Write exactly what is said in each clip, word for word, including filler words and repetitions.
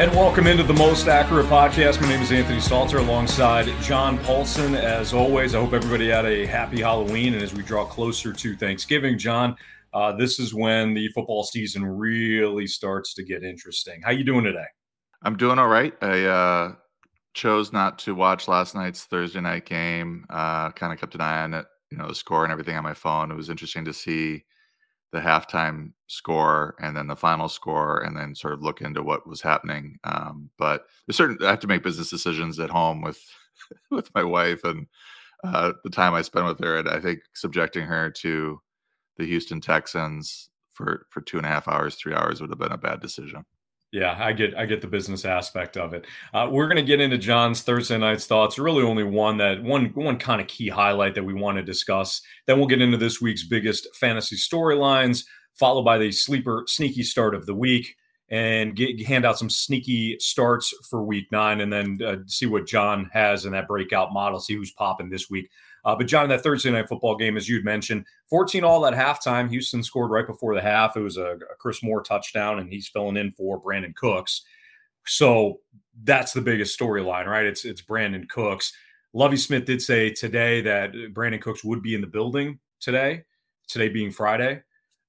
And welcome into the Most Accurate Podcast. My name is Anthony Salter alongside John Paulson. As always, I hope everybody had a happy Halloween. And as we draw closer to Thanksgiving, John, uh, this is when the football season really starts to get interesting. How you doing today? I'm doing all right. I uh, chose not to watch last night's Thursday night game. Uh, kind of kept an eye on it, you know, the score and everything on my phone. It was interesting to see the halftime score and then the final score and then sort of look into what was happening. Um, but there's certain, I have to make business decisions at home with, with my wife and uh, the time I spend with her. And I think subjecting her to the Houston Texans for, for two and a half hours, three hours would have been a bad decision. Yeah, I get I get the business aspect of it. Uh, we're going to get into John's Thursday night's thoughts. Really only one that one one kind of key highlight that we want to discuss. Then we'll get into this week's biggest fantasy storylines, followed by the sleeper sneaky start of the week, and get, hand out some sneaky starts for week nine, and then uh, see what John has in that breakout model, see who's popping this week. Uh, but, John, that Thursday night football game, as you'd mentioned, fourteen all at halftime. Houston scored right before the half. It was a, a Chris Moore touchdown, and he's filling in for Brandin Cooks. So that's the biggest storyline, right? It's it's Brandin Cooks. Lovie Smith did say today that Brandin Cooks would be in the building today, today being Friday.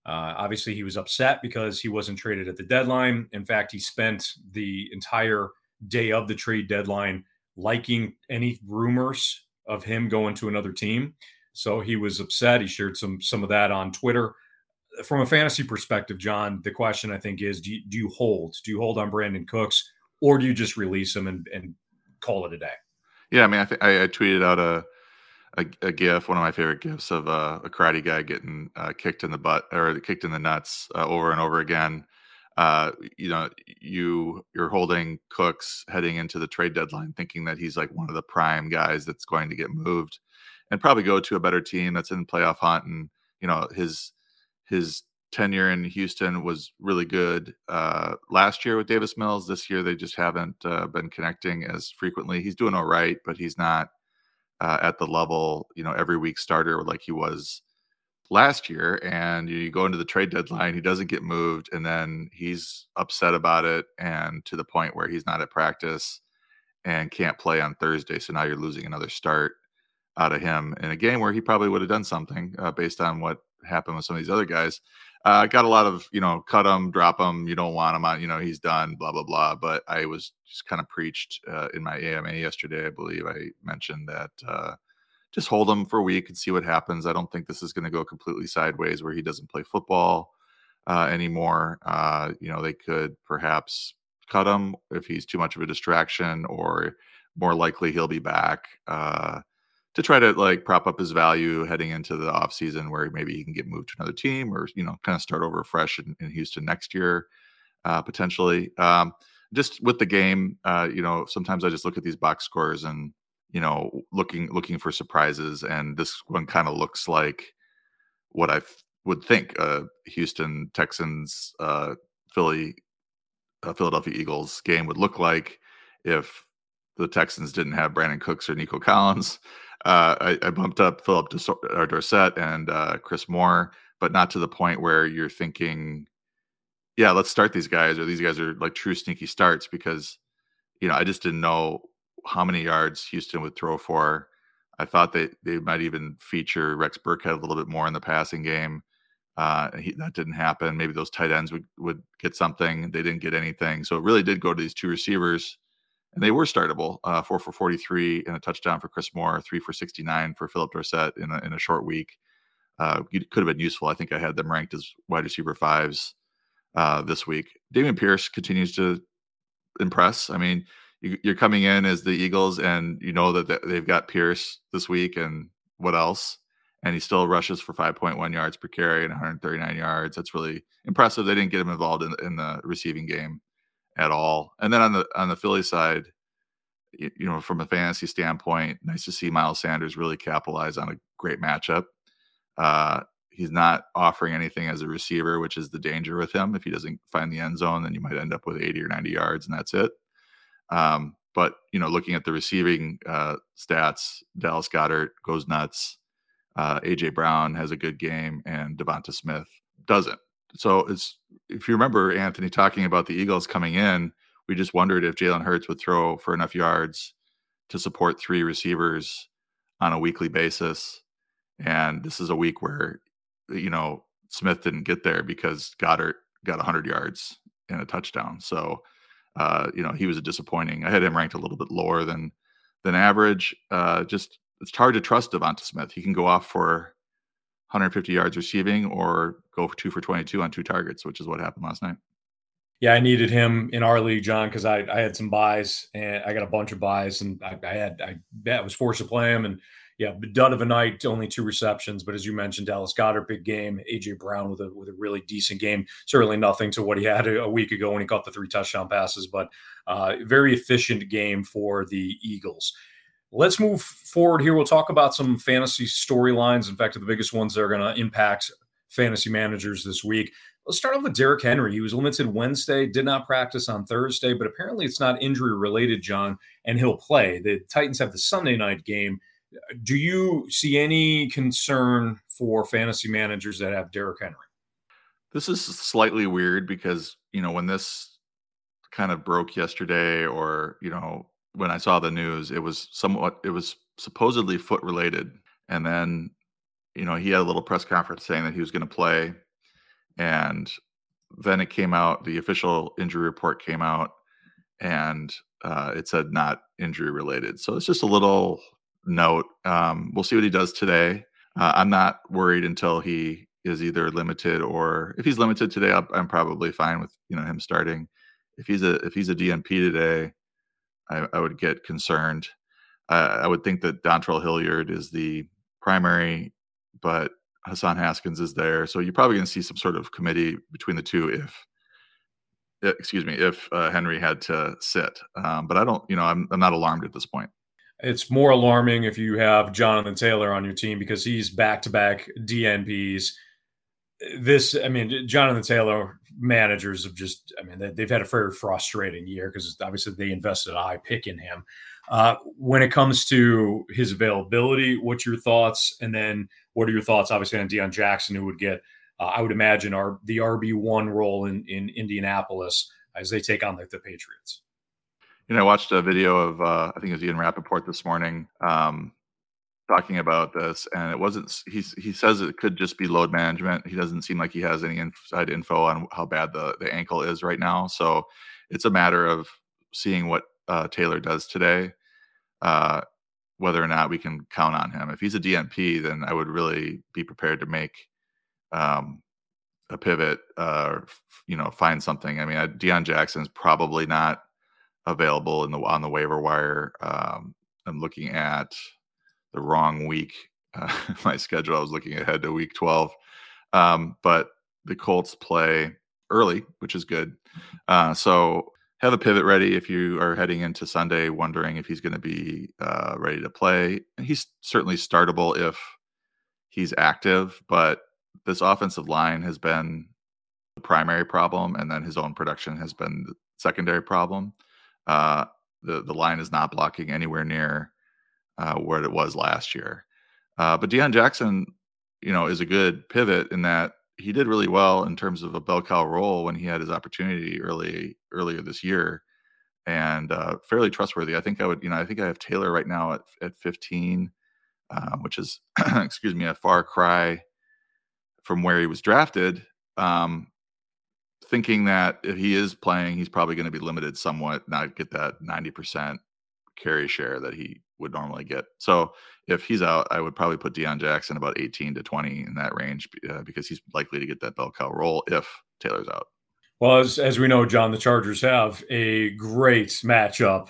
Uh, obviously, he was upset because he wasn't traded at the deadline. In fact, he spent the entire day of the trade deadline liking any rumors of him going to another team. So he was upset. He shared some some of that on Twitter. From a fantasy perspective, John, the question I think is, do you, do you hold? Do you hold on Brandin Cooks, or do you just release him and, and call it a day? Yeah, I mean, I, th- I, I tweeted out a, a a gif, one of my favorite gifs, of uh, a karate guy getting uh, kicked in the butt or kicked in the nuts uh, over and over again. Uh, you know, you you're holding Cooks heading into the trade deadline, thinking that he's like one of the prime guys that's going to get moved and probably go to a better team that's in playoff hunt. And, you know, his, his tenure in Houston was really good, uh, last year with Davis Mills. This year, they just haven't uh, been connecting as frequently. He's doing all right, but he's not, uh, at the level, you know, every week starter like he was last year. And you go into the trade deadline, he doesn't get moved, and then he's upset about it, and to the point where he's not at practice and can't play on Thursday. So now you're losing another start out of him in a game where he probably would have done something uh, based on what happened with some of these other guys. Uh, got a lot of, you know, cut him, drop him, you don't want him on, you know, he's done, blah, blah, blah. But I was just kind of preached uh, in my A M A yesterday, I believe I mentioned that, uh, just hold him for a week and see what happens. I don't think this is going to go completely sideways where he doesn't play football uh, anymore. Uh, you know, they could perhaps cut him if he's too much of a distraction, or more likely he'll be back uh, to try to like prop up his value heading into the off season, where maybe he can get moved to another team, or, you know, kind of start over fresh in, in Houston next year, uh, potentially. Um, just with the game, uh, you know, sometimes I just look at these box scores and, you know, looking looking for surprises, and this one kind of looks like what I f- would think: uh, Houston Texans, uh, Philly, uh, Philadelphia Eagles game would look like if the Texans didn't have Brandin Cooks or Nico Collins. Uh, I, I bumped up Philip Dorsett and uh, Chris Moore, but not to the point where you're thinking, "Yeah, let's start these guys," or "These guys are like true sneaky starts," because, you know, I just didn't know how many yards Houston would throw for. I thought they, they might even feature Rex Burkhead a little bit more in the passing game. Uh, he, that didn't happen. Maybe those tight ends would, would get something. They didn't get anything. So it really did go to these two receivers, and they were startable. Uh, four for forty-three and a touchdown for Chris Moore, three for sixty-nine for Philip Dorsett in a, in a short week. Uh, it could have been useful. I think I had them ranked as wide receiver fives uh, this week. Damian Pierce continues to impress. I mean, you're coming in as the Eagles, and you know that they've got Pierce this week, and what else? And he still rushes for five point one yards per carry and one hundred thirty-nine yards. That's really impressive. They didn't get him involved in, in the receiving game at all. And then on the on the Philly side, you, you know, from a fantasy standpoint, nice to see Miles Sanders really capitalize on a great matchup. Uh, he's not offering anything as a receiver, which is the danger with him. If he doesn't find the end zone, then you might end up with eighty or ninety yards, and that's it. Um, but, you know, looking at the receiving uh, stats, Dallas Goedert goes nuts. Uh, A J Brown has a good game, and Devonta Smith doesn't. So it's, if you remember, Anthony, talking about the Eagles coming in, we just wondered if Jalen Hurts would throw for enough yards to support three receivers on a weekly basis. And this is a week where, you know, Smith didn't get there because Goddard got one hundred yards and a touchdown. So, uh, you know, he was a disappointing. I had him ranked a little bit lower than than average. Uh, just it's hard to trust Devonta Smith. He can go off for one hundred fifty yards receiving or go for two for twenty-two on two targets, which is what happened last night. Yeah, I needed him in our league, John, because I, I had some buys and I got a bunch of buys, and I, I had I, I was forced to play him. And yeah, dud of a night, only two receptions. But as you mentioned, Dallas Goedert, big game. A J Brown with a with a really decent game. Certainly nothing to what he had a, a week ago when he caught the three touchdown passes, but uh, very efficient game for the Eagles. Let's move forward here. We'll talk about some fantasy storylines. In fact, the biggest ones that are going to impact fantasy managers this week. Let's start off with Derrick Henry. He was limited Wednesday, did not practice on Thursday, but apparently it's not injury-related, John, and he'll play. The Titans have the Sunday night game. Do you see any concern for fantasy managers that have Derrick Henry? This is slightly weird because, you know, when this kind of broke yesterday or, you know, when I saw the news, it was somewhat, it was supposedly foot-related. And then, you know, he had a little press conference saying that he was going to play. And then it came out, the official injury report came out, and uh, it said not injury related. So it's just a little note. Um, we'll see what he does today. Uh, I'm not worried until he is either limited or if he's limited today, I'll, I'm probably fine with, you know, him starting. If he's a if he's a D N P today, I, I would get concerned. Uh, I would think that Dontrell Hilliard is the primary, but Hassan Haskins is there. So you're probably going to see some sort of committee between the two if, excuse me, if uh, Henry had to sit. Um, but I don't, you know, I'm, I'm not alarmed at this point. It's more alarming if you have Jonathan Taylor on your team because he's back-to-back D N Ps. This, I mean, Jonathan Taylor managers have just, I mean, they've had a very frustrating year because obviously they invested a high pick in him. Uh, when it comes to his availability, what's your thoughts? And then what are your thoughts, obviously, on Deion Jackson, who would get, uh, I would imagine, our, the R B one role in, in Indianapolis as they take on the, the Patriots? You know, I watched a video of, uh, I think it was Ian Rappaport this morning, um, talking about this, and it wasn't, he, he says it could just be load management. He doesn't seem like he has any inside info on how bad the, the ankle is right now. So it's a matter of seeing what uh, Taylor does today, uh, whether or not we can count on him. If he's a D N P, then I would really be prepared to make um, a pivot, uh, you know, find something. I mean, I, Deion Jackson is probably not available in the on the waiver wire. Um, I'm looking at the wrong week. Uh, my schedule, I was looking ahead to week twelve. Um, but the Colts play early, which is good. Uh, so have a pivot ready if you are heading into Sunday wondering if he's going to be uh, ready to play. And he's certainly startable if he's active, but this offensive line has been the primary problem, and then his own production has been the secondary problem. Uh, the, the line is not blocking anywhere near Uh, where it was last year. Uh, but Deion Jackson, you know, is a good pivot in that he did really well in terms of a bell cow role when he had his opportunity early earlier this year, and uh, fairly trustworthy. I think I would, you know, I think I have Taylor right now at, at fifteen, uh, which is, excuse me, a far cry from where he was drafted, um, thinking that if he is playing, he's probably going to be limited somewhat, not get that ninety percent carry share that he would normally get. So if he's out, I would probably put Deion Jackson about eighteen to twenty in that range uh, because he's likely to get that bell cow roll if Taylor's out. Well, as, as we know, John, the Chargers have a great matchup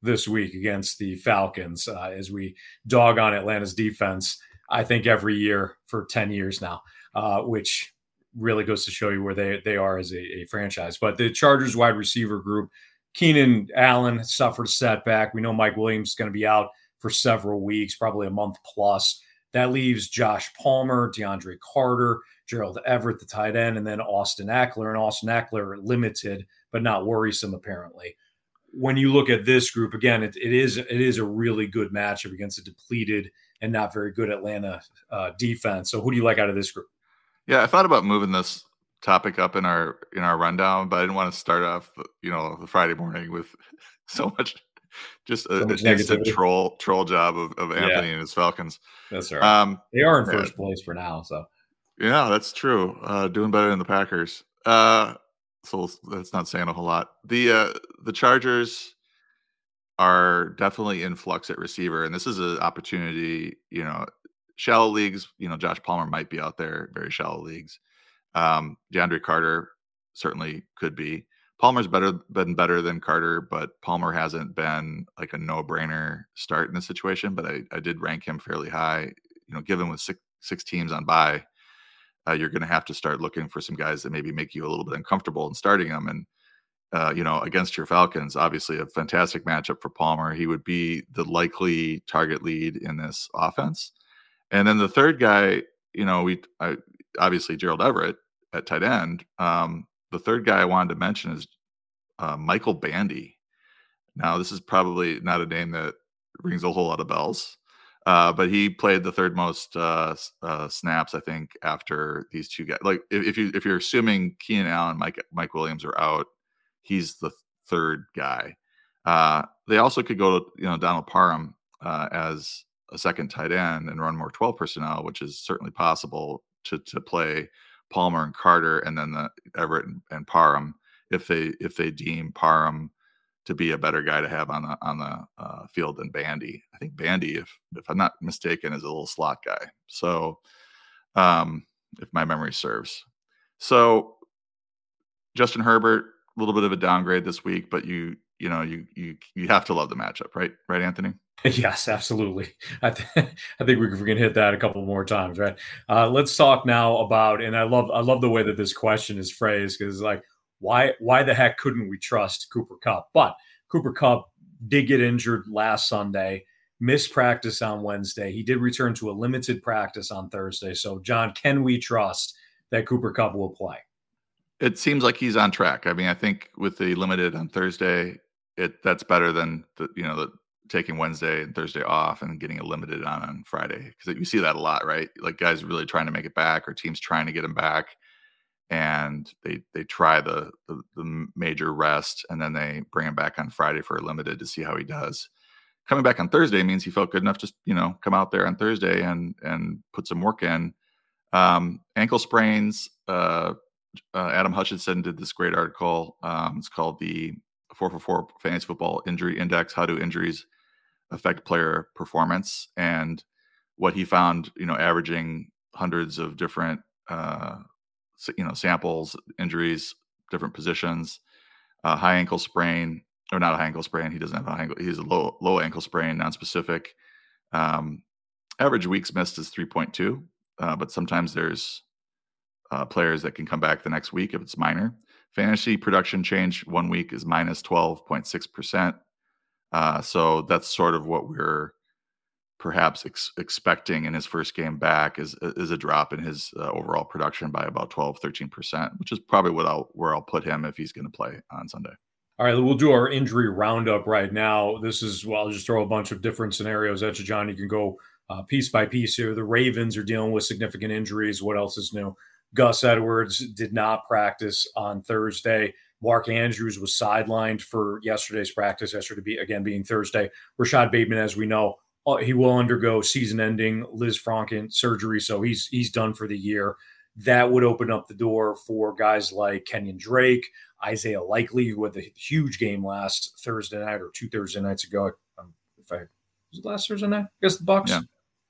this week against the Falcons uh, as we dog on Atlanta's defense, I think every year for ten years now, uh, which really goes to show you where they, they are as a, a franchise. But the Chargers wide receiver group, Keenan Allen suffered a setback. We know Mike Williams is going to be out for several weeks, probably a month plus. That leaves Josh Palmer, DeAndre Carter, Gerald Everett, the tight end, and then Austin Eckler. And Austin Eckler limited, but not worrisome, apparently. When you look at this group, again, it, it is it is a really good matchup against a depleted and not very good Atlanta uh, defense. So who do you like out of this group? Yeah, I thought about moving this topic up in our in our rundown, but I didn't want to start off, you know, the Friday morning with so much just so a, much a instant troll troll job of, of Anthony yeah. and his Falcons. That's right. Um, they are in first yeah. place for now, so yeah, that's true. Uh, doing better than the Packers. Uh, so that's not saying a whole lot. The uh, the Chargers are definitely in flux at receiver, and this is an opportunity. You know, shallow leagues. You know, Josh Palmer might be out there, very shallow leagues. Um, DeAndre Carter certainly could be. Palmer's better been better than Carter, but Palmer hasn't been like a no-brainer start in this situation. But I, I did rank him fairly high. You know, given with six six teams on bye, uh, you're going to have to start looking for some guys that maybe make you a little bit uncomfortable in starting them. And uh, you know, against your Falcons, obviously a fantastic matchup for Palmer. He would be the likely target lead in this offense. And then the third guy, you know, we I. obviously Gerald Everett at tight end. Um, the third guy I wanted to mention is uh, Michael Bandy. Now, this is probably not a name that rings a whole lot of bells, uh, but he played the third most uh, uh, snaps, I think, after these two guys. Like, if, if you if you're assuming Keenan Allen, Mike Mike Williams are out, he's the third guy. Uh, they also could go to you know Donald Parham uh, as a second tight end and run more twelve personnel, which is certainly possible. To, to play Palmer and Carter, and then the Everett and, and Parham, if they if they deem Parham to be a better guy to have on the on the uh, field than Bandy. I think Bandy, if if I'm not mistaken, is a little slot guy. So, um, if my memory serves, so Justin Herbert, a little bit of a downgrade this week, but you you know you you you have to love the matchup, right? Right, Anthony. Yes, absolutely. I, th- I think we can hit that a couple more times, right? Uh, let's talk now about, and I love I love the way that this question is phrased, because it's like, why why the heck couldn't we trust Cooper Kupp? But Cooper Kupp did get injured last Sunday, missed practice on Wednesday. He did return to a limited practice on Thursday. So, John, can we trust that Cooper Kupp will play? It seems like he's on track. I mean, I think with the limited on Thursday, it that's better than, the, you know, the taking Wednesday and Thursday off and getting a limited on on Friday. Because you see that a lot, right? Like guys really trying to make it back, or teams trying to get them back, and they they try the, the, the major rest, and then they bring him back on Friday for a limited to see how he does. Coming back on Thursday means he felt good enough to, you know, come out there on Thursday and and put some work in. Um, ankle sprains. Uh, uh, Adam Hutchinson did this great article. Um, it's called the four forty-four Fantasy Football Injury Index, How Do Injuries Affect Player Performance? And what he found, you know, averaging hundreds of different, uh, you know, samples, injuries, different positions, uh, high ankle sprain, or not a high ankle sprain. He doesn't have a high ankle. He's a low, low ankle sprain, nonspecific. Um, average weeks missed is three point two, uh, but sometimes there's uh, players that can come back the next week if it's minor. Fantasy production change one week is minus twelve point six percent. Uh, so that's sort of what we're perhaps ex- expecting in his first game back is is a drop in his uh, overall production by about twelve, thirteen percent, which is probably what I'll, where I'll put him if he's going to play on Sunday. All right, we'll do our injury roundup right now. This is, well, I'll just throw a bunch of different scenarios at you, John. You can go uh, piece by piece here. The Ravens are dealing with significant injuries. What else is new? Gus Edwards did not practice on Thursday. Mark Andrews was sidelined for yesterday's practice, yesterday be, again being Thursday. Rashad Bateman, as we know, he will undergo season-ending Liz Franken surgery, so he's he's done for the year. That would open up the door for guys like Kenyon Drake, Isaiah Likely, who had the huge game last Thursday night or two Thursday nights ago. If I, was it last Thursday night? I guess the Bucs. Yeah.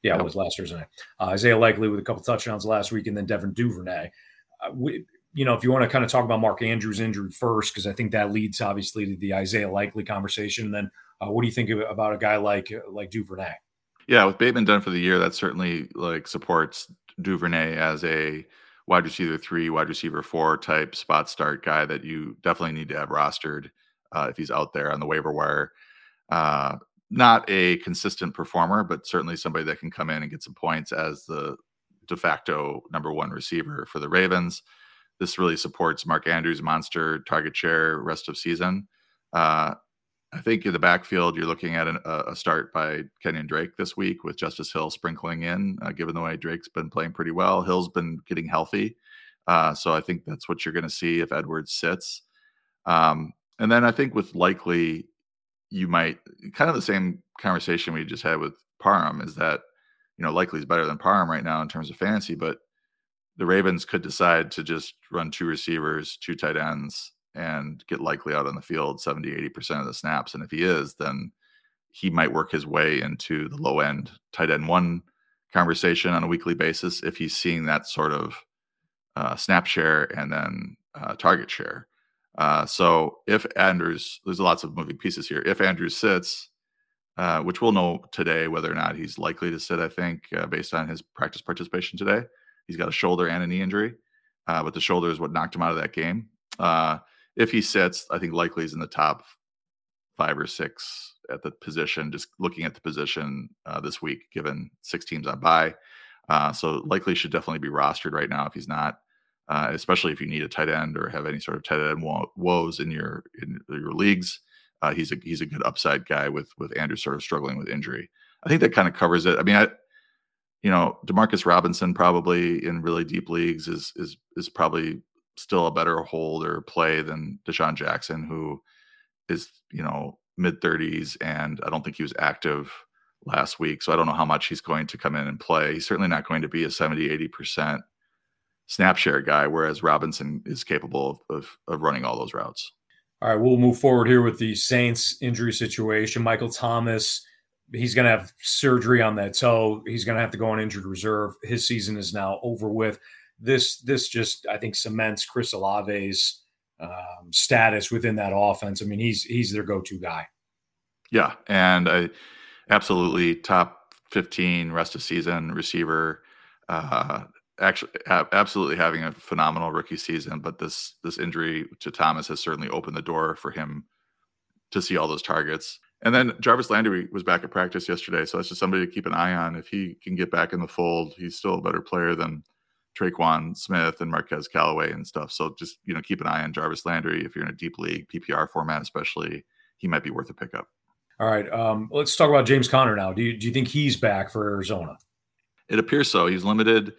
Yeah, it was last Thursday night. Uh, Isaiah Likely with a couple touchdowns last week, and then Devin Duvernay. Uh, we, you know, if you want to kind of talk about Mark Andrews' injury first, because I think that leads obviously to the Isaiah Likely conversation. And then, uh, what do you think of, about a guy like like Duvernay? Yeah, with Bateman done for the year, that certainly like supports Duvernay as a wide receiver three, wide receiver four type spot start guy that you definitely need to have rostered uh, if he's out there on the waiver wire. Uh, Not a consistent performer, but certainly somebody that can come in and get some points as the de facto number one receiver for the Ravens. This really supports Mark Andrews' monster target share rest of season. Uh, I think in the backfield, you're looking at an, a start by Kenyon Drake this week with Justice Hill sprinkling in, uh, given the way Drake's been playing pretty well. Hill's been getting healthy. Uh, so I think that's what you're going to see if Edwards sits. Um, and then I think with Likely, you might kind of the same conversation we just had with Parham is that, you know, Likely is better than Parham right now in terms of fantasy, but the Ravens could decide to just run two receivers, two tight ends, and get Likely out on the field seventy, eighty percent of the snaps. And if he is, then he might work his way into the low end tight end one conversation on a weekly basis if he's seeing that sort of uh, snap share and then uh, target share. Uh, so if Andrews, there's lots of moving pieces here. If Andrews sits, uh, which we'll know today whether or not he's likely to sit, I think, uh, based on his practice participation today. He's got a shoulder and a knee injury, uh, but the shoulder is what knocked him out of that game. Uh, if he sits, I think Likely is in the top five or six at the position, just looking at the position uh, this week, given six teams on bye. Uh, so Likely should definitely be rostered right now if he's not, uh, especially if you need a tight end or have any sort of tight end wo- woes in your in your leagues. Uh, he's a he's a good upside guy with with Andrews sort of struggling with injury. I think that kind of covers it. I mean, I you know DeMarcus Robinson probably in really deep leagues is is is probably still a better hold or play than DeSean Jackson, who is you know. mid thirties, and I don't think he was active last week, so I don't know how much he's going to come in and play. He's certainly not going to be a seventy, eighty percent snap share guy, whereas Robinson is capable of, of, of running all those routes. All right, we'll move forward here with the Saints injury situation. Michael Thomas, he's going to have surgery on that toe. He's going to have to go on injured reserve. His season is now over with. This, this just, I think, cements Chris Olave's Um, status within that offense. I mean, he's he's their go-to guy. Yeah, and I absolutely top fifteen rest of season receiver. Uh, actually, ha- absolutely having a phenomenal rookie season, but this this injury to Thomas has certainly opened the door for him to see all those targets. And then Jarvis Landry was back at practice yesterday, so that's just somebody to keep an eye on. If he can get back in the fold, he's still a better player than Traquan Smith and Marquez Callaway and stuff. So just, you know, keep an eye on Jarvis Landry. If you're in a deep league P P R format, especially, he might be worth a pickup. All right. Um, let's talk about James Conner now. Do you, do you think he's back for Arizona? It appears so. He's limited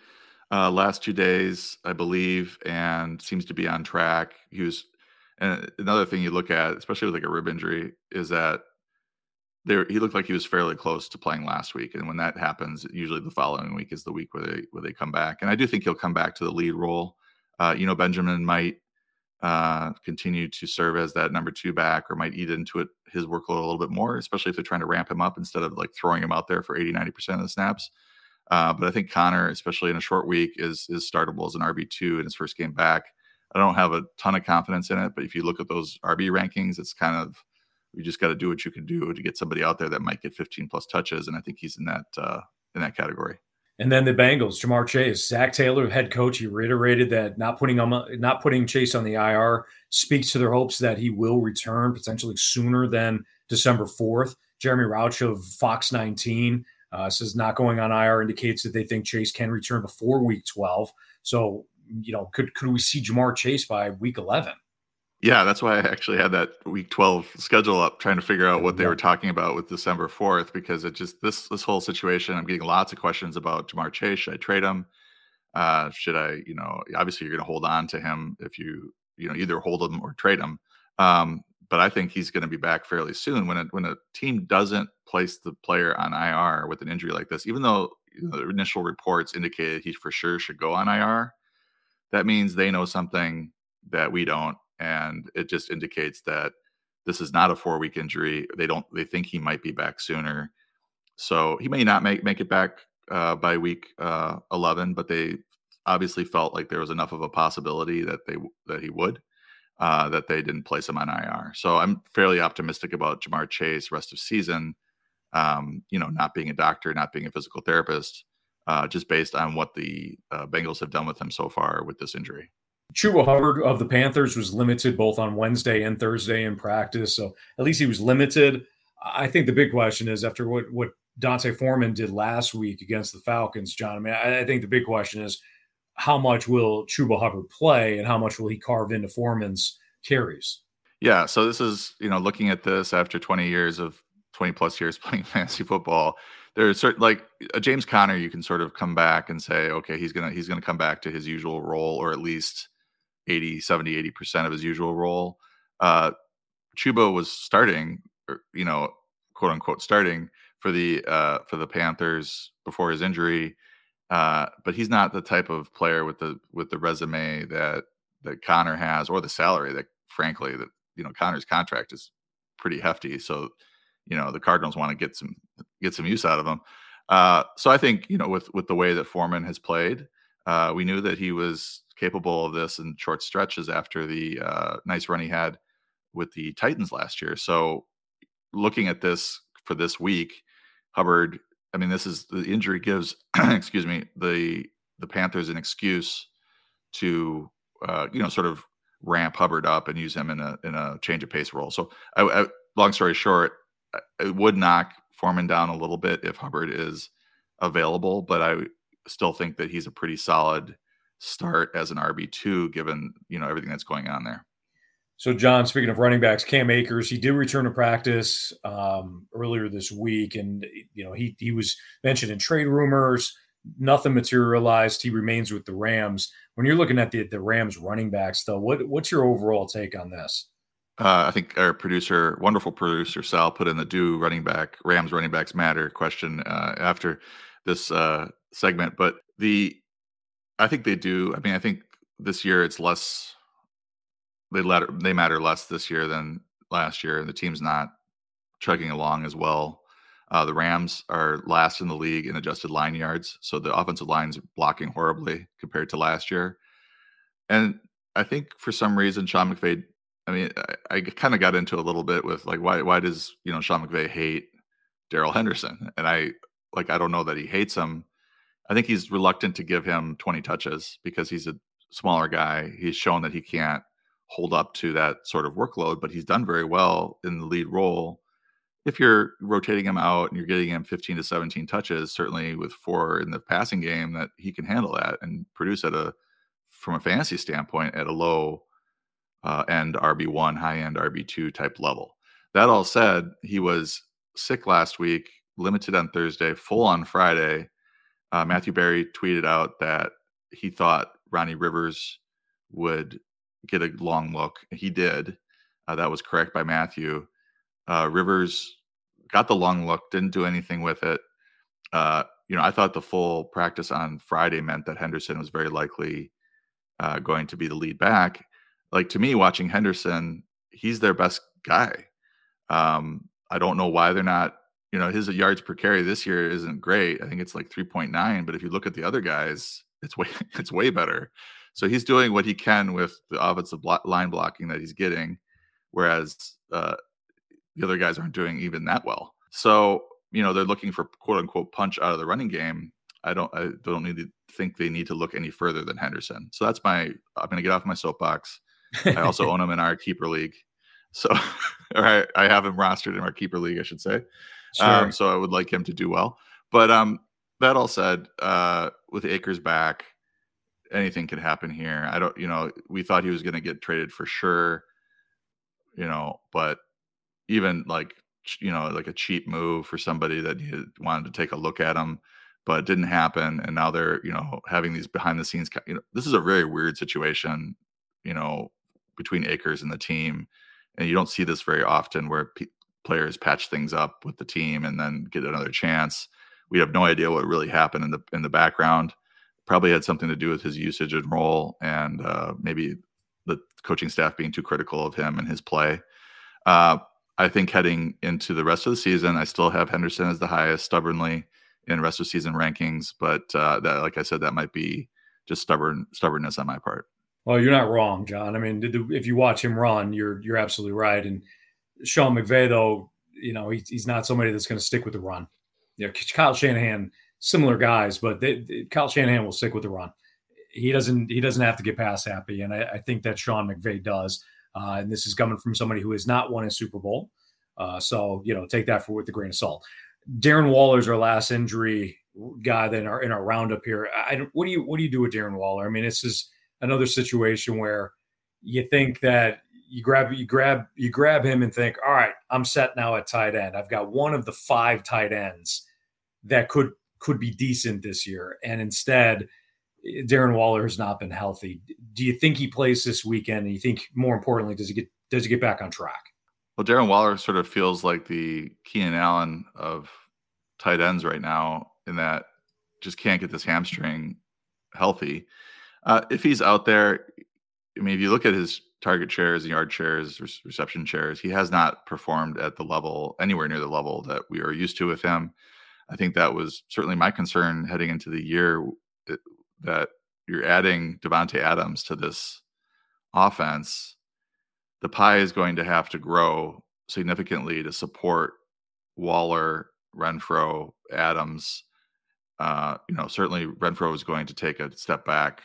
uh, last two days, I believe, and seems to be on track. He was, and another thing you look at, especially with like a rib injury, is that there, he looked like he was fairly close to playing last week. And when that happens, usually the following week is the week where they where they come back. And I do think he'll come back to the lead role. Uh, you know, Benjamin might uh, continue to serve as that number two back or might eat into it his workload a little bit more, especially if they're trying to ramp him up instead of like throwing him out there for eighty, ninety percent of the snaps. Uh, but I think Connor, especially in a short week, is is startable as an R B two in his first game back. I don't have a ton of confidence in it, but if you look at those R B rankings, it's kind of, you just got to do what you can do to get somebody out there that might get fifteen plus touches. And I think he's in that, uh, in that category. And then the Bengals, Ja'Marr Chase, Zach Taylor, head coach. He reiterated that not putting him, not putting Chase on the I R speaks to their hopes that he will return potentially sooner than December fourth. Jeremy Rauch of Fox nineteen uh, says not going on I R indicates that they think Chase can return before week twelve. So, you know, could, could we see Ja'Marr Chase by week eleven? Yeah, that's why I actually had that week twelve schedule up, trying to figure out what they were talking about with December fourth, because it just this this whole situation, I'm getting lots of questions about Ja'Marr Chase. Should I trade him? Uh, should I, you know, obviously you're going to hold on to him if you, you know, either hold him or trade him. Um, but I think he's going to be back fairly soon. When a, when a team doesn't place the player on I R with an injury like this, even though you know, the initial reports indicated he for sure should go on I R, that means they know something that we don't. And it just indicates that this is not a four-week injury. They don't. They think he might be back sooner, so he may not make make it back uh, by week eleven. But they obviously felt like there was enough of a possibility that they that he would uh, that they didn't place him on I R. So I'm fairly optimistic about Ja'Marr Chase rest of season. Um, you know, not being a doctor, not being a physical therapist, uh, just based on what the uh, Bengals have done with him so far with this injury. Chuba Hubbard of the Panthers was limited both on Wednesday and Thursday in practice, so at least he was limited. I think the big question is after what, what D'Onta Foreman did last week against the Falcons, John, I mean, I, I think the big question is how much will Chuba Hubbard play and how much will he carve into Foreman's carries? Yeah, so this is, you know, looking at this after 20 years of twenty plus years playing fantasy football, there's certain, like a James Conner, you can sort of come back and say, okay, he's going to, he's going to come back to his usual role, or at least eighty, seventy, eighty percent of his usual role. Uh, Chuba was starting, or, you know, quote unquote, starting for the, uh, for the Panthers before his injury. Uh, but he's not the type of player with the, with the resume that, that Conner has, or the salary that, frankly, that, you know, Conner's contract is pretty hefty. So, you know, the Cardinals want to get some, get some use out of him. Uh, so I think, you know, with, with the way that Foreman has played, uh, we knew that he was capable of this in short stretches after the uh, nice run he had with the Titans last year. So looking at this for this week, Hubbard, I mean, this is the injury gives, excuse me, the, the Panthers an excuse to, uh, you know, sort of ramp Hubbard up and use him in a, in a change of pace role. So I, I, long story short, it would knock Foreman down a little bit if Hubbard is available, but I still think that he's a pretty solid start as an R B two, given, you know, everything that's going on there. So, John, speaking of running backs, Cam Akers, he did return to practice um, earlier this week, and, you know, he he was mentioned in trade rumors. Nothing materialized. He remains with the Rams. When you're looking at the, the Rams running backs, though, what what's your overall take on this? Uh, I think our producer, wonderful producer Sal, put in the do running back, Rams running backs matter question uh, after this uh, segment. But the, I think they do. I mean, I think this year it's less, they let, they matter less this year than last year. And the team's not chugging along as well. Uh, the Rams are last in the league in adjusted line yards. So the offensive line's blocking horribly compared to last year. And I think for some reason, Sean McVay, I mean, I, I kind of got into a little bit with like, why why does, you know, Sean McVay hate Darrell Henderson? And I, like, I don't know that he hates him. I think he's reluctant to give him twenty touches because he's a smaller guy. He's shown that he can't hold up to that sort of workload, but he's done very well in the lead role. If you're rotating him out and you're getting him fifteen to seventeen touches, certainly with four in the passing game, that he can handle that and produce at a, from a fantasy standpoint, at a low Uh, end R B one, high-end R B two type level. That all said, he was sick last week, limited on Thursday, full on Friday. Uh, Matthew Berry tweeted out that he thought Ronnie Rivers would get a long look. He did. Uh, that was correct by Matthew. Uh, Rivers got the long look, didn't do anything with it. Uh, you know, I thought the full practice on Friday meant that Henderson was very likely uh, going to be the lead back. Like, to me, watching Henderson, he's their best guy. Um, I don't know why they're not, you know, his yards per carry this year isn't great. I think it's like three point nine, but if you look at the other guys, it's way, it's way better. So he's doing what he can with the offensive blo- line blocking that he's getting, whereas uh, the other guys aren't doing even that well. So, you know, they're looking for quote unquote punch out of the running game. I don't, I don't need to think they need to look any further than Henderson. So that's my, I'm going to get off my soapbox. I also own him in our keeper league. So, or I, I have him rostered in our keeper league, I should say. Sure. Um, so I would like him to do well. But um, that all said, uh, with Akers back, anything could happen here. I don't, you know, we thought he was going to get traded for sure, you know, but even like, you know, like a cheap move for somebody that needed, wanted to take a look at him, but it didn't happen. And now they're, you know, having these behind the scenes, you know, this is a very weird situation, you know, between Akers and the team. And you don't see this very often where p- players patch things up with the team and then get another chance. We have no idea what really happened in the, in the background. Probably had something to do with his usage and role and uh, maybe the coaching staff being too critical of him and his play. Uh, I think heading into the rest of the season, I still have Henderson as the highest stubbornly in rest of season rankings. But uh, that, like I said, that might be just stubborn stubbornness on my part. Well, you're not wrong, John. I mean, if you watch him run, you're you're absolutely right. And Sean McVay, though, you know, he, he's not somebody that's going to stick with the run. You know, Kyle Shanahan, similar guys, but they, they, Kyle Shanahan will stick with the run. He doesn't he doesn't have to get pass happy, and I, I think that Sean McVay does. Uh, and this is coming from somebody who has not won a Super Bowl. Uh, so, you know, take that for with a grain of salt. Darren Waller's our last injury guy that in our in our roundup here. I, what do you what do you do with Darren Waller? I mean, this is another situation where you think that you grab you grab you grab him and think, all right, I'm set now at tight end. I've got one of the five tight ends that could could be decent this year, and instead, Darren Waller has not been healthy. Do you think he plays this weekend? And you think, more importantly, does he get does he get back on track? Well, Darren Waller sort of feels like the Keenan Allen of tight ends right now, in that just can't get this hamstring healthy. Uh, if he's out there, I mean, if you look at his target shares and yard shares, reception shares, he has not performed at the level, anywhere near the level that we are used to with him. I think that was certainly my concern heading into the year, that you're adding Davante Adams to this offense. The pie is going to have to grow significantly to support Waller, Renfro, Adams. Uh, you know, certainly Renfro is going to take a step back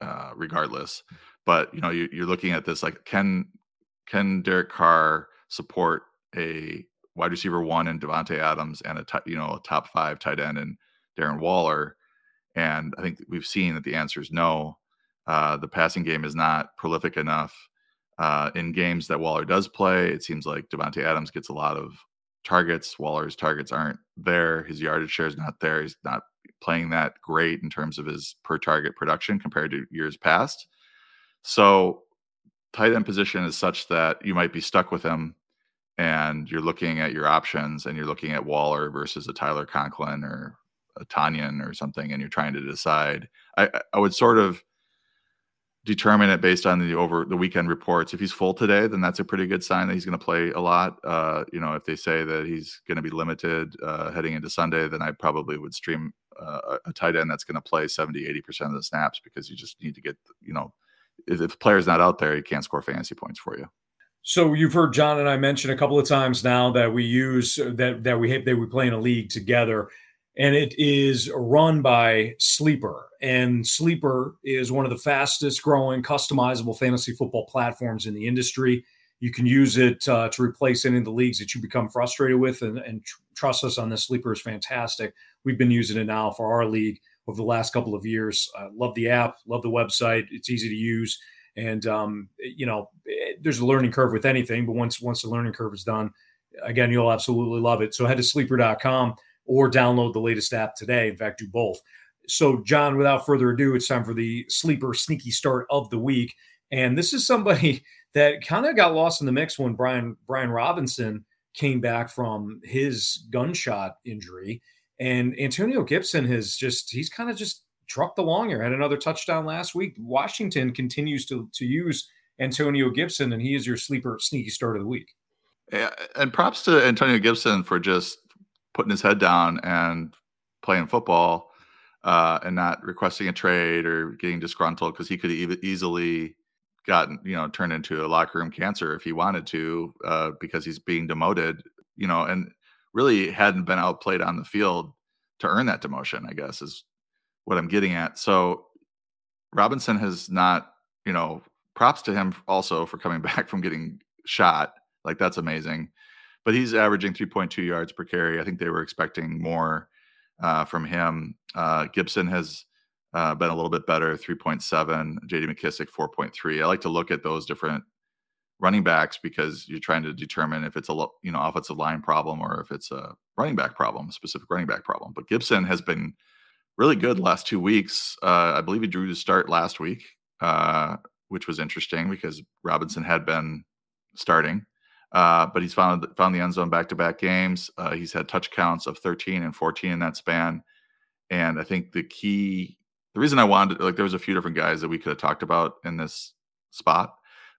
uh, regardless. But, you know, you, you're looking at this like, can can Derek Carr support a wide receiver one in Davante Adams and a t- you know a top five tight end in Darren Waller? And I think we've seen that the answer is no. Uh, the passing game is not prolific enough. Uh, in games that Waller does play, it seems like Davante Adams gets a lot of targets. Waller's targets aren't there. His yardage share is not there. He's not playing that great in terms of his per target production compared to years past. So tight end position is such that you might be stuck with him, and you're looking at your options, and you're looking at Waller versus a Tyler Conklin or a Tanyan or something, and you're trying to decide. I, I would sort of determine it based on the over the weekend reports. If he's full today, then that's a pretty good sign that he's going to play a lot. Uh, you know, if they say that he's going to be limited uh, heading into Sunday, then I probably would stream uh, a tight end that's going to play seventy, eighty percent of the snaps, because you just need to get, you know, if, if the player's not out there, he can't score fantasy points for you. So you've heard John and I mention a couple of times now that we use that, that we that we play in a league together. And it is run by Sleeper. And Sleeper is one of the fastest growing customizable fantasy football platforms in the industry. You can use it uh, to replace any of the leagues that you become frustrated with. And, and tr- trust us on this, Sleeper is fantastic. We've been using it now for our league over the last couple of years. Uh, love the app, love the website. It's easy to use. And, um, you know, it, there's a learning curve with anything. But once, once the learning curve is done, again, you'll absolutely love it. So head to sleeper dot com. Or download the latest app today. In fact, do both. So, John, without further ado, it's time for the Sleeper Sneaky Start of the Week. And this is somebody that kind of got lost in the mix when Brian Brian Robinson came back from his gunshot injury. And Antonio Gibson has just, he's kind of just trucked along here. Had another touchdown last week. Washington continues to, to use Antonio Gibson, and he is your Sleeper Sneaky Start of the Week. And props to Antonio Gibson for just putting his head down and playing football uh, and not requesting a trade or getting disgruntled, because he could have easily gotten, you know, turned into a locker room cancer if he wanted to, uh, because he's being demoted, you know, and really hadn't been outplayed on the field to earn that demotion, I guess, is what I'm getting at. So Robinson has not, you know, props to him also for coming back from getting shot. Like, that's amazing. But he's averaging three point two yards per carry. I think they were expecting more uh, from him. Uh, Gibson has uh, been a little bit better, three point seven. J D McKissick, four point three. I like to look at those different running backs, because you're trying to determine if it's a you know offensive line problem or if it's a running back problem, a specific running back problem. But Gibson has been really good the last two weeks. Uh, I believe he drew the start last week, uh, which was interesting because Robinson had been starting. Uh, but he's found found the end zone back-to-back games. Uh, he's had touch counts of thirteen and fourteen in that span. And I think the key, the reason I wanted, like there was a few different guys that we could have talked about in this spot,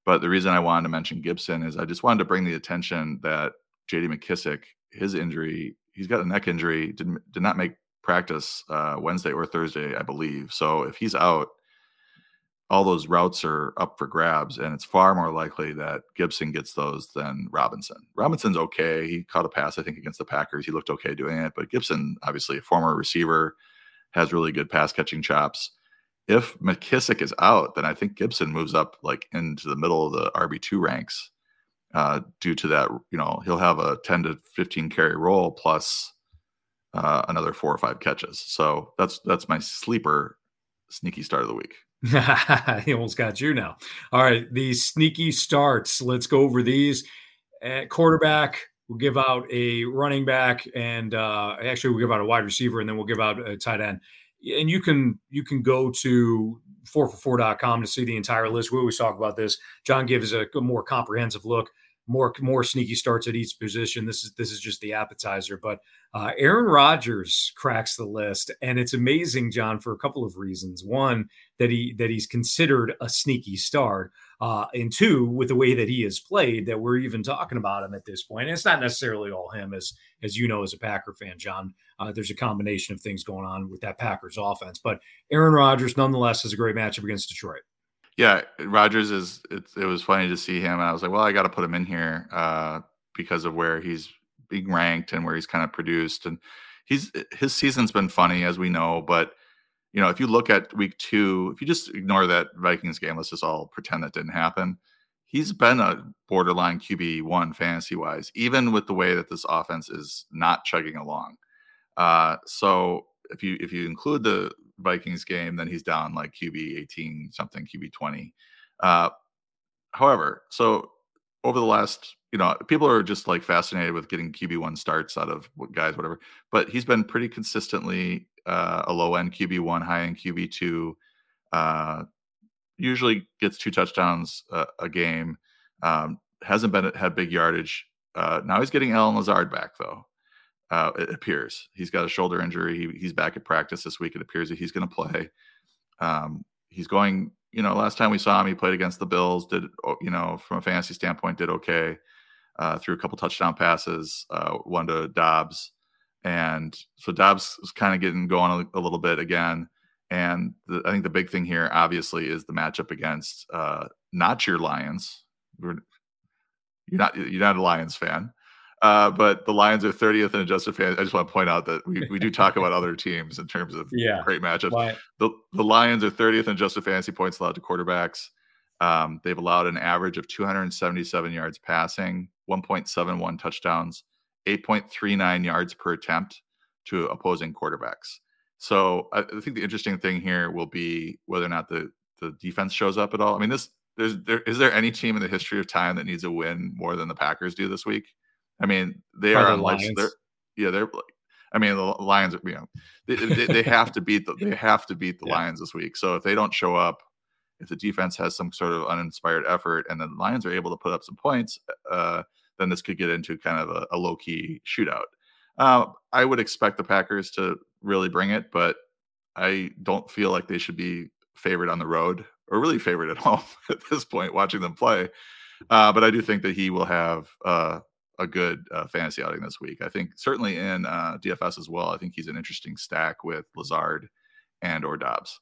but the reason I wanted to mention Gibson is I just wanted to bring the attention that J D McKissick, his injury, he's got a neck injury, did, did not make practice uh, Wednesday or Thursday, I believe. So if he's out, all those routes are up for grabs, and it's far more likely that Gibson gets those than Robinson. Robinson's okay. He caught a pass, I think, against the Packers. He looked okay doing it, but Gibson, obviously a former receiver, has really good pass-catching chops. If McKissick is out, then I think Gibson moves up like into the middle of the R B two ranks uh, due to that. You know, he'll have a ten to fifteen carry role plus uh, another four or five catches. So that's that's my sleeper sneaky start of the week. He almost got you now. All right, the sneaky starts. Let's go over these. At quarterback, we'll give out a running back, and uh, actually we'll give out a wide receiver, and then we'll give out a tight end. And you can you can go to four for four dot com to see the entire list. We always talk about this. John gives a more comprehensive look, more more sneaky starts at each position. This is this is just the appetizer. But uh, Aaron Rodgers cracks the list, and it's amazing, John, for a couple of reasons. One, that he that he's considered a sneaky start, uh, and two, with the way that he has played, that we're even talking about him at this point. And it's not necessarily all him, as as you know, as a Packer fan, John. Uh, there's a combination of things going on with that Packers offense, but Aaron Rodgers, nonetheless, has a great matchup against Detroit. Yeah, Rodgers is. It, it was funny to see him, and I was like, well, I got to put him in here uh, because of where he's being ranked and where he's kind of produced, and he's his season's been funny, as we know. But you know, if you look at week two, if you just ignore that Vikings game, let's just all pretend that didn't happen. He's been a borderline Q B one fantasy wise, even with the way that this offense is not chugging along. Uh, so if you, if you include the Vikings game, then he's down like Q B eighteen, something Q B twenty. Uh, however, so over the last, you know, people are just like fascinated with getting Q B one starts out of guys, whatever, but he's been pretty consistently uh, a low end Q B one, high end Q B two, uh, usually gets two touchdowns uh, a game. Um, hasn't been had big yardage. Uh, now he's getting Allen Lazard back though. Uh, it appears he's got a shoulder injury. He, he's back at practice this week. It appears that he's going to play. Um, he's going, you know, last time we saw him, he played against the Bills, did, you know, from a fantasy standpoint, did okay, uh, threw a couple touchdown passes, uh, one to Dobbs. And so Dobbs was kind of getting going a, a little bit again. And the, I think the big thing here, obviously, is the matchup against uh, not your Lions. You're not, you're not a Lions fan. Uh, but the Lions are thirtieth in adjusted fantasy. I just want to point out that we, we do talk about other teams in terms of yeah, great matchups. Lion. The the Lions are thirtieth in adjusted fantasy points allowed to quarterbacks. Um, they've allowed an average of two hundred seventy-seven yards passing, one point seven one touchdowns, eight point three nine yards per attempt to opposing quarterbacks. So I, I think the interesting thing here will be whether or not the, the defense shows up at all. I mean, this there's, there is there any team in the history of time that needs a win more than the Packers do this week? I mean, they are, are like, they're, yeah, they're, I mean, the Lions, you know, they, they, they have to beat the, they have to beat the yeah. Lions this week. So if they don't show up, if the defense has some sort of uninspired effort and the Lions are able to put up some points, uh, then this could get into kind of a, a low key shootout. Uh, I would expect the Packers to really bring it, but I don't feel like they should be favored on the road or really favored at home at this point, watching them play. Uh, but I do think that he will have, uh, a good uh, fantasy outing this week. I think certainly in uh, D F S as well. I think he's an interesting stack with Lazard and or Dobbs.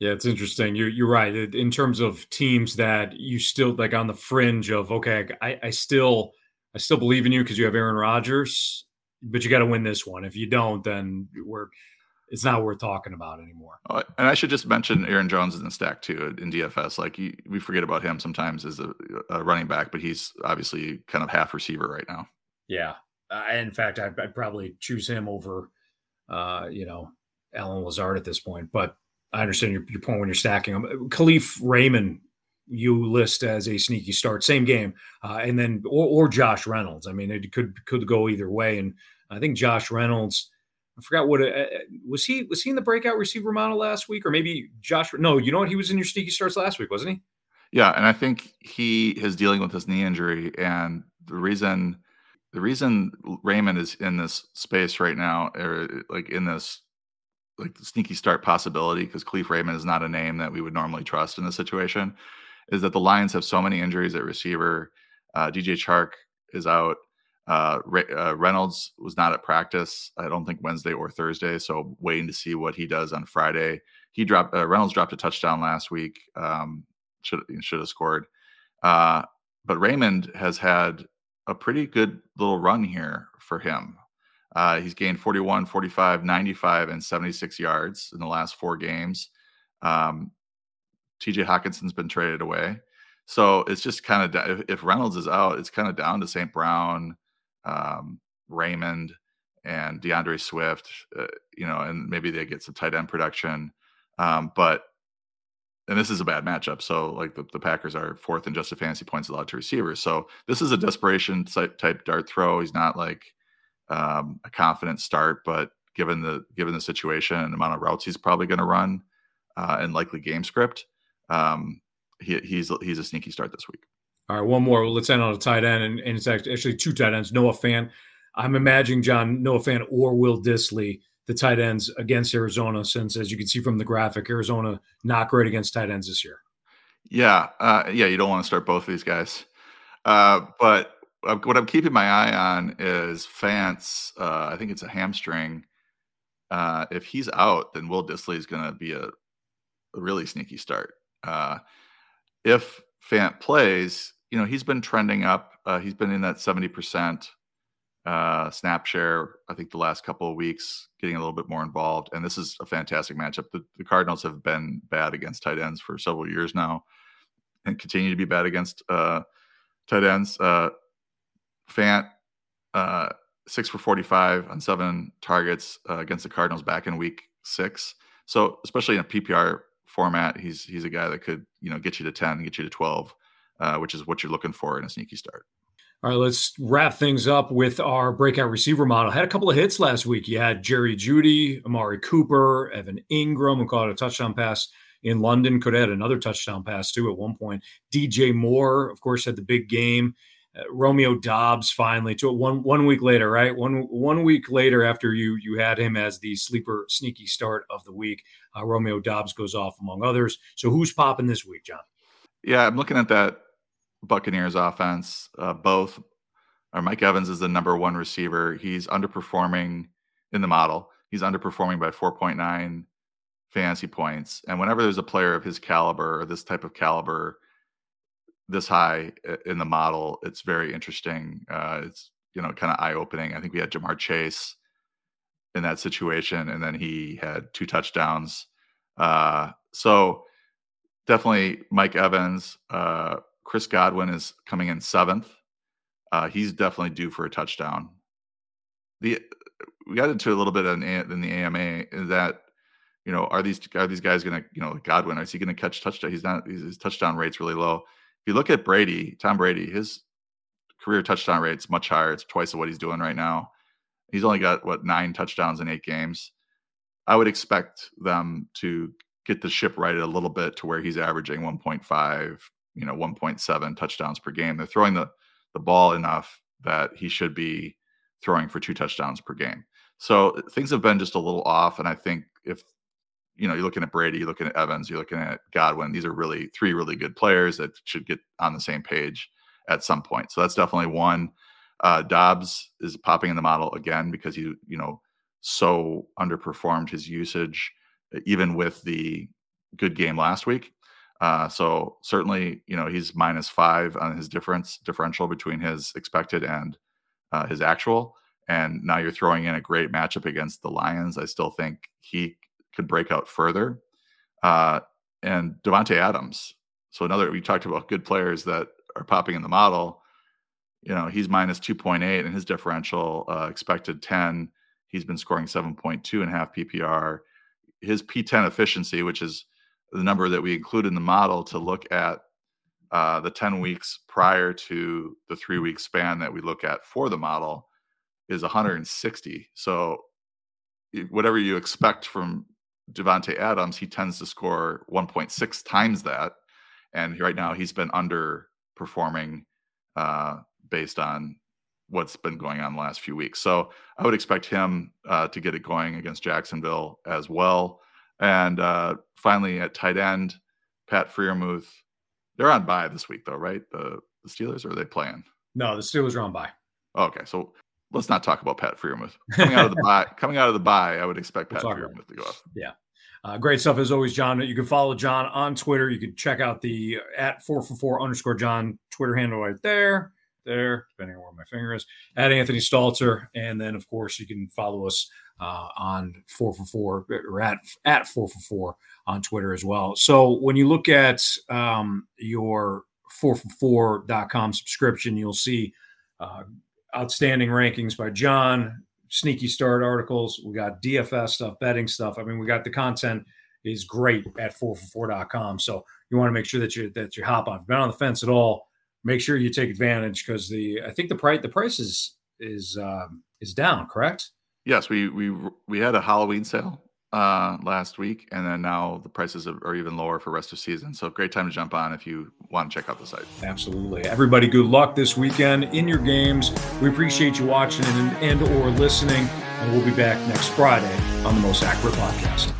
Yeah, it's interesting. You're, you're right. In terms of teams that you still like on the fringe of, okay, I, I still, I still believe in you because you have Aaron Rodgers, but you got to win this one. If you don't, then we're, it's not worth talking about anymore. Oh, and I should just mention Aaron Jones is in the stack too in D F S. Like he, we forget about him sometimes as a, a running back, but he's obviously kind of half receiver right now. Yeah. Uh, in fact, I'd, I'd probably choose him over, uh, you know, Allen Lazard at this point, but I understand your, your point when you're stacking him. Khalif Raymond, you list as a sneaky start, same game. Uh, and then, or, or Josh Reynolds. I mean, it could, could go either way. And I think Josh Reynolds, I forgot what uh, was he was he in the breakout receiver model last week, or maybe Josh? No, you know what? He was in your sneaky starts last week, wasn't he? Yeah, and I think he is dealing with his knee injury, and the reason the reason Raymond is in this space right now, or like in this like sneaky start possibility, because Khalif Raymond is not a name that we would normally trust in this situation, is that the Lions have so many injuries at receiver. Uh, D J Chark is out. Uh, Re- uh, Reynolds was not at practice, I don't think Wednesday or Thursday. So waiting to see what he does on Friday. He dropped uh, Reynolds dropped a touchdown last week. Um, should should have scored. Uh, but Raymond has had a pretty good little run here for him. Uh, he's gained forty-one, forty-five, ninety-five, and seventy-six yards in the last four games. Um, T J Hawkinson's been traded away, so it's just kind of if, if Reynolds is out, it's kind of down to Saint Brown, um Raymond and DeAndre Swift, uh, you know, and maybe they get some tight end production. Um, but and this is a bad matchup. So like the, the Packers are fourth in adjusted fantasy points allowed to receivers. So this is a desperation type, type dart throw. He's not like um, a confident start, but given the, given the situation and the amount of routes he's probably going to run uh, and likely game script, um, he, he's, he's a sneaky start this week. All right, one more. Let's end on a tight end, and, and it's actually two tight ends. Noah Fant. I'm imagining, John, Noah Fant or Will Dissly, the tight ends against Arizona, since, as you can see from the graphic, Arizona not great against tight ends this year. Yeah, uh, yeah, you don't want to start both of these guys. Uh, but what I'm keeping my eye on is Fant's, uh, I think it's a hamstring. Uh, if he's out, then Will Dissly is going to be a, a really sneaky start. Uh, if Fant plays, you know, he's been trending up. Uh, he's been in that seventy percent uh, snap share, I think, the last couple of weeks, getting a little bit more involved. And this is a fantastic matchup. The, the Cardinals have been bad against tight ends for several years now and continue to be bad against uh, tight ends. Uh, Fant, uh, six for forty-five on seven targets uh, against the Cardinals back in week six. So especially in a P P R format, he's he's a guy that could, you know, get you to ten, get you to twelve, uh, which is what you're looking for in a sneaky start. All right, let's wrap things up with our breakout receiver model. Had a couple of hits last week. You had Jerry Jeudy, Amari Cooper, Evan Ingram, who caught a touchdown pass in London, could add another touchdown pass too at one point. D J Moore, of course, had the big game. Uh, Romeo Doubs finally to it one one week later, right? One one week later after you you had him as the sleeper sneaky start of the week. Uh, Romeo Doubs goes off among others. So who's popping this week, John? Yeah, I'm looking at that Buccaneers offense. Uh, both or Mike Evans is the number one receiver. He's underperforming in the model. He's underperforming by four point nine fantasy points. And whenever there's a player of his caliber or this type of caliber this high in the model, it's very interesting. Uh, it's, you know, kind of eye opening. I think we had Ja'Marr Chase in that situation, and then he had two touchdowns. Uh, so definitely Mike Evans. uh, Chris Godwin is coming in seventh. Uh, he's definitely due for a touchdown. The we got into a little bit in, in the A M A is that, you know, are these are these guys going to, you know, Godwin, is he going to catch touchdown? He's not. His, his touchdown rate's really low. If you look at Brady, Tom Brady, his career touchdown rate's much higher. It's twice of what he's doing right now. He's only got what nine touchdowns in eight games. I would expect them to get the ship righted a little bit to where he's averaging one point five. You know, one point seven touchdowns per game. They're throwing the, the ball enough that he should be throwing for two touchdowns per game. So things have been just a little off. And I think if, you know, you're looking at Brady, you're looking at Evans, you're looking at Godwin, these are really three really good players that should get on the same page at some point. So that's definitely one. Uh, Doubs is popping in the model again because he, you know, so underperformed his usage, even with the good game last week. Uh, so certainly, you know, he's minus five on his difference differential between his expected and uh, his actual. And now you're throwing in a great matchup against the Lions. I still think he could break out further. Uh, and Davante Adams. So another, we talked about good players that are popping in the model. You know, he's minus two point eight and his differential uh, expected ten. He's been scoring seven point two and a half P P R. His P ten efficiency, which is the number that we include in the model to look at uh, the ten weeks prior to the three week span that we look at for the model, is one hundred sixty. So whatever you expect from Davante Adams, he tends to score one point six times that. And right now he's been underperforming uh, based on what's been going on the last few weeks. So I would expect him uh, to get it going against Jacksonville as well. And uh, finally, at tight end, Pat Freiermuth. They're on bye this week, though, right? The, the Steelers, or are they playing? No, the Steelers are on bye. Okay, so let's not talk about Pat Freiermuth. Coming out of the bye, coming out of the bye, I would expect Pat Freiermuth to go up. Yeah. Uh, great stuff as always, John. You can follow John on Twitter. You can check out the at four four four underscore John Twitter handle right there. There, depending on where my finger is, at Anthony Stalter. And then, of course, you can follow us uh, on four four four or at, at four four four on Twitter as well. So when you look at um, your four four four dot com subscription, you'll see uh, outstanding rankings by John, sneaky start articles. We got D F S stuff, betting stuff. I mean, we got the content is great at four for four dot com. So you want to make sure that you that you hop on. If you've been on the fence at all, make sure you take advantage, because the I think the price the price is is um, is down, correct? Yes, we we we had a Halloween sale uh, last week, and then now the prices are even lower for rest of season. So great time to jump on if you want to check out the site. Absolutely. Everybody, good luck this weekend in your games. We appreciate you watching and, and or listening, and we'll be back next Friday on the Most Accurate Podcast.